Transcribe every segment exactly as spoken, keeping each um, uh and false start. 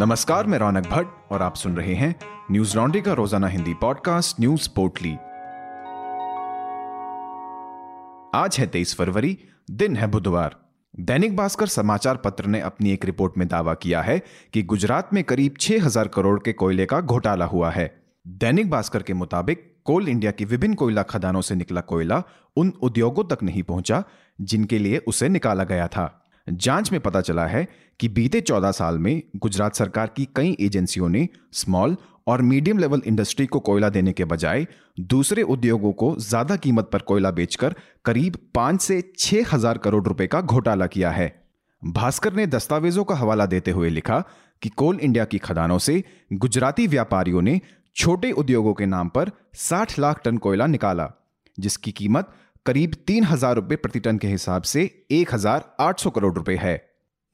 नमस्कार, मैं रौनक भट्ट और आप सुन रहे हैं न्यूज़ लॉन्ड्री का रोजाना हिंदी पॉडकास्ट न्यूज़ पोटली। आज है तेईस फरवरी, दिन है बुधवार। दैनिक भास्कर समाचार पत्र ने अपनी एक रिपोर्ट में दावा किया है कि गुजरात में करीब छह हज़ार करोड़ के कोयले का घोटाला हुआ है। दैनिक भास्कर के मुताबिक कोल इंडिया की विभिन्न कोयला खदानों से निकला कोयला उन उद्योगों तक नहीं पहुंचा जिनके लिए उसे निकाला गया था। जांच में पता चला है कि बीते चौदह साल में गुजरात सरकार की कई एजेंसियों ने स्मॉल और मीडियम लेवल इंडस्ट्री को कोयला देने के बजाय दूसरे उद्योगों को ज्यादा कीमत पर कोयला बेचकर करीब पाँच से छह हज़ार करोड़ रुपए का घोटाला किया है। भास्कर ने दस्तावेजों का हवाला देते हुए लिखा कि कोल इंडिया की खदानों से गुजराती व्यापारियों ने छोटे उद्योगों के नाम पर साठ लाख टन कोयला निकाला, जिसकी कीमत करीब तीन हजार रुपए प्रति टन के हिसाब से एक हज़ार आठ सौ करोड़ रुपए है।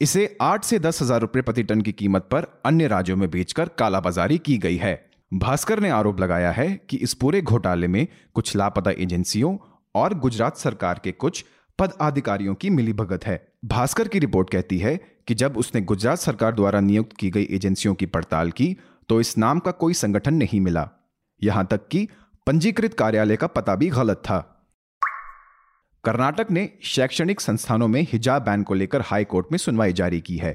इसे आठ से दस हजार रुपए प्रति टन की कीमत पर अन्य राज्यों में बेचकर कालाबाजारी की गई है। भास्कर ने आरोप लगाया है कि इस पूरे घोटाले में कुछ लापता एजेंसियों और गुजरात सरकार के कुछ पदाधिकारियों की मिलीभगत है। भास्कर की रिपोर्ट कहती है कि जब उसने गुजरात सरकार द्वारा नियुक्त की गई एजेंसियों की पड़ताल की तो इस नाम का कोई संगठन नहीं मिला, यहां तक कि पंजीकृत कार्यालय का पता भी गलत था। कर्नाटक ने शैक्षणिक संस्थानों में हिजाब बैन को लेकर हाई कोर्ट में सुनवाई जारी की है।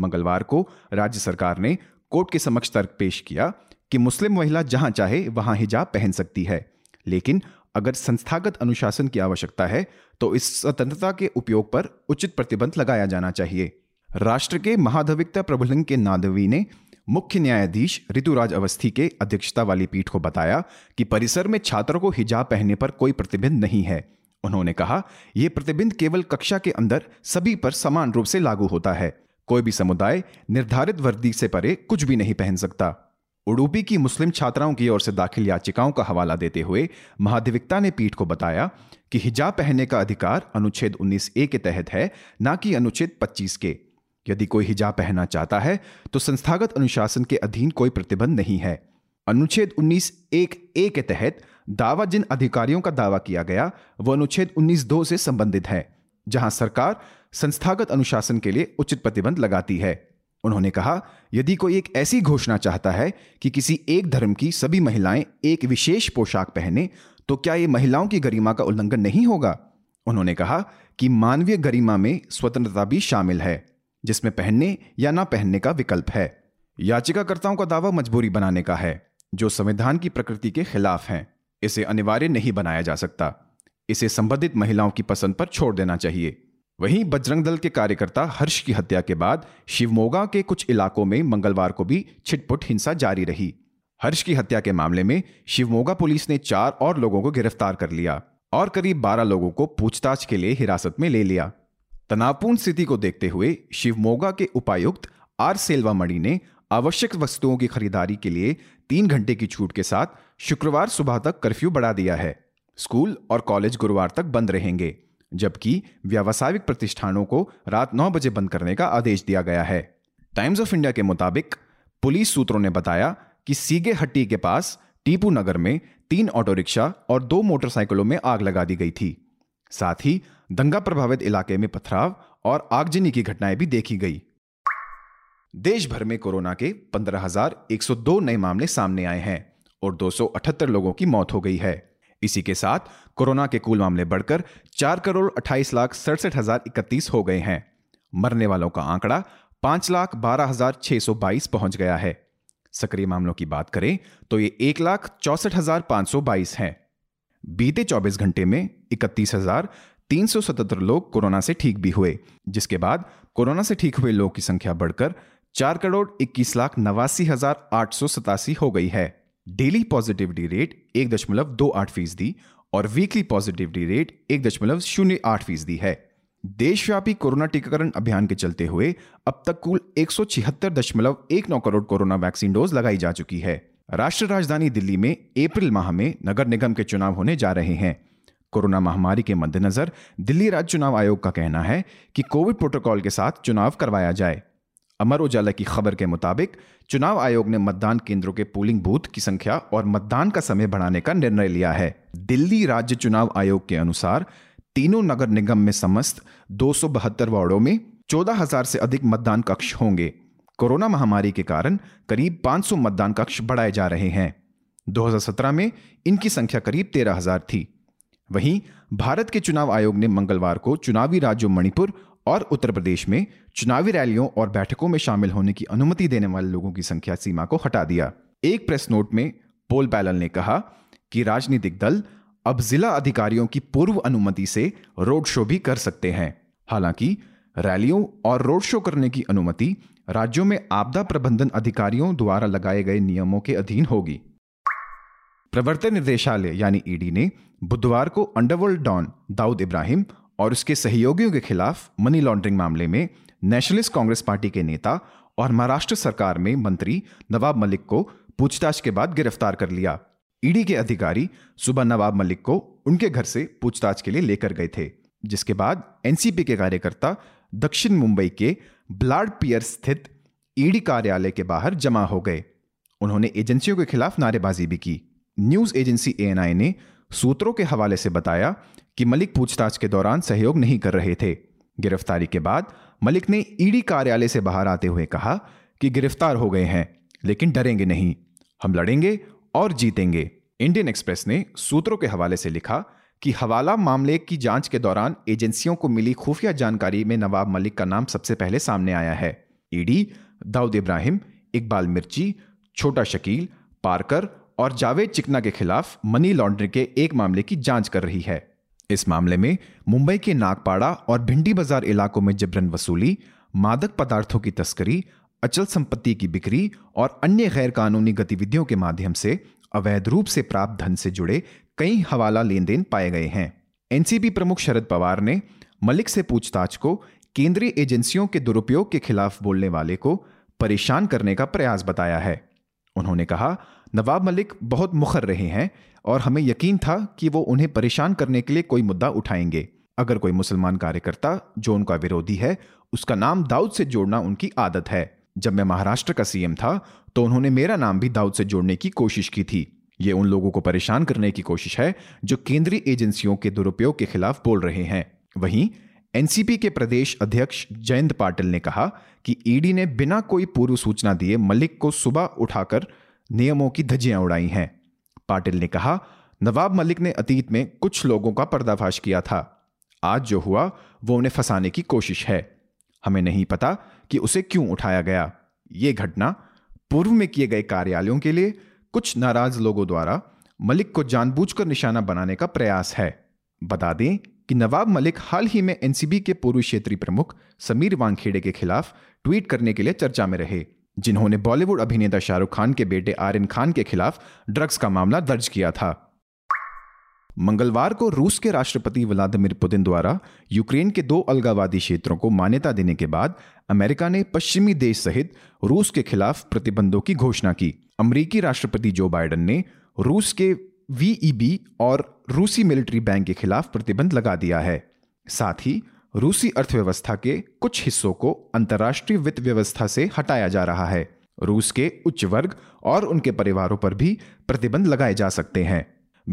मंगलवार को राज्य सरकार ने कोर्ट के समक्ष तर्क पेश किया कि मुस्लिम महिला जहां चाहे वहां हिजाब पहन सकती है, लेकिन अगर संस्थागत अनुशासन की आवश्यकता है तो इस स्वतंत्रता के उपयोग पर उचित प्रतिबंध लगाया जाना चाहिए। राष्ट्र के महाधिवक्ता प्रफुल्लंक के नादवी ने मुख्य न्यायाधीश ऋतुराज अवस्थी के अध्यक्षता वाली पीठ को बताया कि परिसर में छात्रों को हिजाब पहनने पर कोई प्रतिबंध नहीं है। उन्होंने कहा, यह प्रतिबंध केवल कक्षा के अंदर सभी पर समान रूप से लागू होता है। कोई भी समुदाय निर्धारित वर्दी से परे कुछ भी नहीं पहन सकता। उडुपी की मुस्लिम छात्राओं की ओर से दाखिल याचिकाओं का हवाला देते हुए महाधिवक्ता ने पीठ को बताया कि हिजाब पहनने का अधिकार अनुच्छेद उन्नीस ए के तहत है, ना कि अनुच्छेद पच्चीस के। यदि कोई हिजाब पहनना चाहता है तो संस्थागत अनुशासन के अधीन कोई प्रतिबंध नहीं है। अनुच्छेद उन्नीस एक ए के तहत दावा जिन अधिकारियों का दावा किया गया वह अनुच्छेद उन्नीस दो से संबंधित है, जहां सरकार संस्थागत अनुशासन के लिए उचित प्रतिबंध लगाती है। उन्होंने कहा, यदि कोई एक ऐसी घोषणा चाहता है कि किसी एक धर्म की सभी महिलाएं एक विशेष पोशाक पहने, तो क्या ये महिलाओं की गरिमा का उल्लंघन नहीं होगा? उन्होंने कहा कि मानवीय गरिमा में स्वतंत्रता भी शामिल है, जिसमें पहनने या ना पहनने का विकल्प है। याचिकाकर्ताओं का दावा मजबूरी बनाने का है, जो संविधान की प्रकृति के खिलाफ हैं। इसे अनिवार्य नहीं बनाया जा सकता। इसे संबंधित महिलाओं की पसंद पर छोड़ देना चाहिए। वहीं बजरंग दल के कार्यकर्ता हर्ष की हत्या के बाद शिवमोगा के कुछ इलाकों में मंगलवार को भी छिटपुट हिंसा जारी रही। हर्ष की हत्या के मामले में शिवमोगा पुलिस ने चार और लोगों को गिरफ्तार कर लिया और करीब बारह लोगों को पूछताछ के लिए हिरासत में ले लिया। तनावपूर्ण स्थिति को देखते हुए शिवमोगा के उपायुक्त आर सेलवा मणी ने आवश्यक वस्तुओं की खरीदारी के लिए तीन घंटे की छूट के साथ शुक्रवार सुबह तक कर्फ्यू बढ़ा दिया है। स्कूल और कॉलेज गुरुवार तक बंद रहेंगे, जबकि व्यावसायिक प्रतिष्ठानों को रात नौ बजे बंद करने का आदेश दिया गया है। टाइम्स ऑफ इंडिया के मुताबिक पुलिस सूत्रों ने बताया कि सीगे हट्टी के पास टीपू नगर में तीन ऑटो रिक्शा और दो मोटरसाइकिलों में आग लगा दी गई थी। साथ ही दंगा प्रभावित इलाके में पथराव और आगजनी की घटनाएं भी देखी गई। देश भर में कोरोना के पंद्रह हज़ार एक सौ दो नए मामले सामने आए हैं और दो सौ अठहत्तर लोगों की मौत हो गई है। इसी के साथ कोरोना के कुल मामले बढ़कर चार करोड़ अट्ठाईस लाख सड़सठ हज़ार इकतीस हो गए हैं। मरने वालों का आंकड़ा पाँच लाख बारह हज़ार छह सौ बाईस पहुंच गया है। सक्रिय मामलों की बात करें तो ये एक लाख चौंसठ हज़ार पाँच सौ बाईस हैं। बीते चौबीस घंटे में इकतीस हज़ार तीन सौ सतहत्तर लोग कोरोना से ठीक भी हुए, जिसके बाद कोरोना से ठीक हुए लोगों की संख्या बढ़कर चार करोड़ इक्कीस लाख नवासी हजार आठ सौ सतासी हो गई है। डेली पॉजिटिविटी रेट एक दशमलव दो आठ फीसदी और वीकली पॉजिटिविटी रेट एक दशमलव शून्य आठ फीसदी है। देशव्यापी कोरोना टीकाकरण अभियान के चलते हुए अब तक कुल एक सौ छिहत्तर दशमलव एक नौ करोड़ कोरोना वैक्सीन डोज लगाई जा चुकी है। राष्ट्रीय राजधानी दिल्ली में अप्रैल माह में नगर निगम के चुनाव होने जा रहे हैं। कोरोना महामारी के मद्देनजर दिल्ली राज्य चुनाव आयोग का कहना है कि कोविड प्रोटोकॉल के साथ चुनाव करवाया जाए। अमर उजाला की खबर के मुताबिक चुनाव आयोग ने मतदान केंद्रों के पोलिंग बूथ की संख्या और मतदान का समय बढ़ाने का निर्णय लिया है। दिल्ली राज्य चुनाव आयोग के अनुसार तीनों नगर निगम में समस्त दो सौ बहत्तर वार्डों में चौदह हज़ार से अधिक मतदान कक्ष होंगे। कोरोना महामारी के कारण करीब पाँच सौ मतदान कक्ष बढ़ाए जा रहे हैं। दो हज़ार सत्रह में इनकी संख्या करीब तेरह हज़ार थी। वहीं भारत के चुनाव आयोग ने मंगलवार को चुनावी राज्यों मणिपुर और उत्तर प्रदेश में चुनावी रैलियों और बैठकों में शामिल होने की अनुमति देने वाले लोगों की संख्या सीमा को हटा दिया। एक प्रेस नोट में पोल पैनल ने कहा कि राजनीतिक दल अब जिला अधिकारियों की पूर्व अनुमति से रोड शो भी कर सकते हैं। हालांकि रैलियों और रोड शो करने की अनुमति राज्यों में आपदा प्रबंधन अधिकारियों द्वारा लगाए गए नियमों के अधीन होगी। प्रवर्तन निदेशालय यानी ईडी ने बुधवार को अंडरवर्ल्ड डॉन दाऊद इब्राहिम और उसके सहयोगियों के खिलाफ मनी लॉन्ड्रिंग मामले में नेशनलिस्ट कांग्रेस पार्टी के नेता और महाराष्ट्र सरकार में मंत्री नवाब मलिक को पूछताछ के बाद गिरफ्तार कर लिया। ईडी के अधिकारी सुबह नवाब मलिक को उनके घर से पूछताछ के लिए लेकर गए थे, जिसके बाद एनसीपी के कार्यकर्ता दक्षिण मुंबई के ब्लाडपियर स्थित ईडी कार्यालय के बाहर जमा हो गए। उन्होंने एजेंसियों के खिलाफ नारेबाजी भी की। न्यूज एजेंसी एएनआई ने सूत्रों के हवाले से बताया कि मलिक पूछताछ के दौरान सहयोग नहीं कर रहे थे। गिरफ्तारी के बाद मलिक ने ईडी कार्यालय से बाहर आते हुए कहा कि गिरफ्तार हो गए हैं, लेकिन डरेंगे नहीं, हम लड़ेंगे और जीतेंगे। इंडियन एक्सप्रेस ने सूत्रों के हवाले से लिखा कि हवाला मामले की जांच के दौरान एजेंसियों को मिली खुफिया जानकारी में नवाब मलिक का नाम सबसे पहले सामने आया है। ईडी दाऊद इब्राहिम, इकबाल मिर्ची, छोटा शकील, पार्कर और जावेद चिकना के खिलाफ मनी लॉन्ड्रिंग के एक मामले की जांच कर रही है। इस मामले में मुंबई के नागपाड़ा और भिंडी बाजार इलाकों में जबरन वसूली, मादक पदार्थों की तस्करी, अचल संपत्ति की बिक्री और अन्य गैर कानूनी गतिविधियों के माध्यम से अवैध रूप से प्राप्त धन से जुड़े कई हवाला लेन देन पाए गए हैं। एनसीपी प्रमुख शरद पवार ने मलिक से पूछताछ को केंद्रीय एजेंसियों के दुरुपयोग के खिलाफ बोलने वाले को परेशान करने का प्रयास बताया है। उन्होंने कहा, नवाब मलिक बहुत मुखर रहे हैं और हमें यकीन था कि वो उन्हें परेशान करने के लिए कोई मुद्दा उठाएंगे। अगर कोई मुसलमान कार्यकर्ता जो उनका विरोधी है, उसका नाम दाऊद से जोड़ना उनकी आदत है। जब मैं महाराष्ट्र का सीएम था तो उन्होंने मेरा नाम भी दाऊद से जोड़ने की कोशिश की थी। ये उन लोगों को परेशान करने की कोशिश है जो केंद्रीय एजेंसियों के दुरुपयोग के खिलाफ बोल रहे हैं। वहीं एनसीपी के प्रदेश अध्यक्ष जयंत पाटिल ने कहा कि ईडी ने बिना कोई पूर्व सूचना दिए मलिक को सुबह उठाकर नियमों की धज्जियां उड़ाई हैं। पाटिल ने कहा, नवाब मलिक ने अतीत में कुछ लोगों का पर्दाफाश किया था। आज जो हुआ वो उन्हें फंसाने की कोशिश है। हमें नहीं पता कि उसे क्यों उठाया गया। ये घटना पूर्व में किए गए कार्यालयों के लिए कुछ नाराज लोगों द्वारा मलिक को जानबूझकर निशाना बनाने का प्रयास है। बता दें कि नवाब मलिक हाल ही में एनसीबी के पूर्व क्षेत्रीय प्रमुख समीर वांखेड़े के खिलाफ ट्वीट करने के लिए चर्चा में रहे, जिन्होंने बॉलीवुड अभिनेता शाहरुख खान के बेटे आर्यन खान के खिलाफ ड्रग्स का मामला दर्ज किया था। मंगलवार को रूस के राष्ट्रपति व्लादिमीर पुतिन द्वारा यूक्रेन के दो अलगावादी क्षेत्रों को मान्यता देने के बाद अमेरिका ने पश्चिमी देश सहित रूस के खिलाफ प्रतिबंधों की घोषणा की। अमेरिकी राष्ट्रपति जो बाइडन ने रूस के वीईबी और रूसी मिलिट्री बैंक के खिलाफ प्रतिबंध लगा दिया है। साथ ही रूसी अर्थव्यवस्था के कुछ हिस्सों को अंतर्राष्ट्रीय वित्त व्यवस्था से हटाया जा रहा है। रूस के उच्च वर्ग और उनके परिवारों पर भी प्रतिबंध लगाए जा सकते हैं।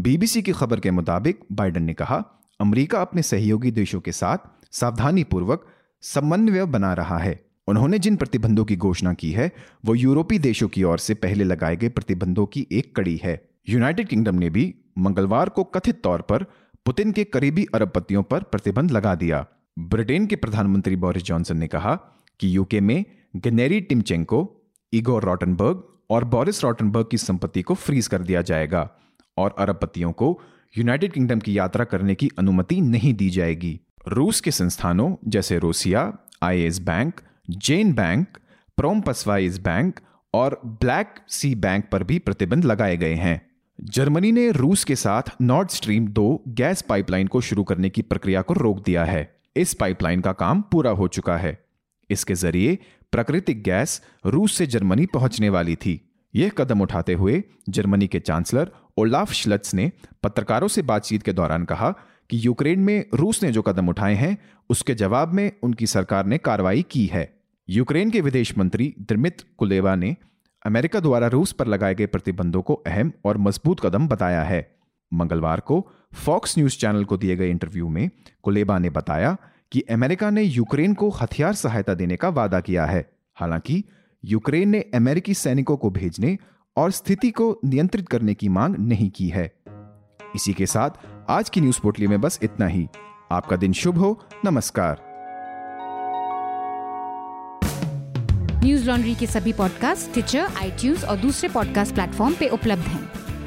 बीबीसी की खबर के मुताबिक बाइडन ने कहा, अमेरिका अपने सहयोगी देशों के साथ सावधानीपूर्वक समन्वय बना रहा है। उन्होंने जिन प्रतिबंधों की घोषणा की है वो यूरोपीय देशों की ओर से पहले लगाए गए प्रतिबंधों की एक कड़ी है। यूनाइटेड किंगडम ने भी मंगलवार को कथित तौर पर पुतिन के करीबी अरबपतियों पर प्रतिबंध लगा दिया। ब्रिटेन के प्रधानमंत्री बोरिस जॉनसन ने कहा कि यूके में गनेरी टिमचेंको, इगोर रॉटनबर्ग और बोरिस रॉटनबर्ग की संपत्ति को फ्रीज कर दिया जाएगा और अरबपतियों को यूनाइटेड किंगडम की यात्रा करने की अनुमति नहीं दी जाएगी। रूस के संस्थानों जैसे Rossiya, IS bank, Gen bank, Promsvyaz bank और ब्लैक सी बैंक पर भी प्रतिबंध लगाए गए हैं। जर्मनी ने रूस के साथ नॉर्ड स्ट्रीम दो गैस पाइपलाइन को शुरू करने की प्रक्रिया को रोक दिया है। इस पाइपलाइन का काम पूरा हो चुका है। इसके जरिए प्राकृतिक गैस रूस से जर्मनी पहुंचने वाली थी। यह कदम उठाते हुए जर्मनी के चांसलर ओलाफ श्लट्स ने पत्रकारों से बातचीत के दौरान कहा कि यूक्रेन में रूस ने जो कदम उठाए हैं उसके जवाब में उनकी सरकार ने कार्रवाई की है। यूक्रेन के विदेश मंत्री दिमित्र कुलेवा ने अमेरिका द्वारा रूस पर लगाए गए प्रतिबंधों को अहम और मजबूत कदम बताया है। मंगलवार को फॉक्स न्यूज चैनल को दिए गए इंटरव्यू में कुलेबा ने बताया कि अमेरिका ने यूक्रेन को हथियार सहायता देने का वादा किया है। हालांकि यूक्रेन ने अमेरिकी सैनिकों को भेजने और स्थिति को नियंत्रित करने की मांग नहीं की है। इसी के साथ आज की न्यूज़ पोटली में बस इतना ही। आपका दिन शुभ हो। नमस्कार। न्यूज लॉन्ड्री के सभी पॉडकास्ट टिचर, आईट्यूज और दूसरे पॉडकास्ट प्लेटफॉर्म पे उपलब्ध हैं।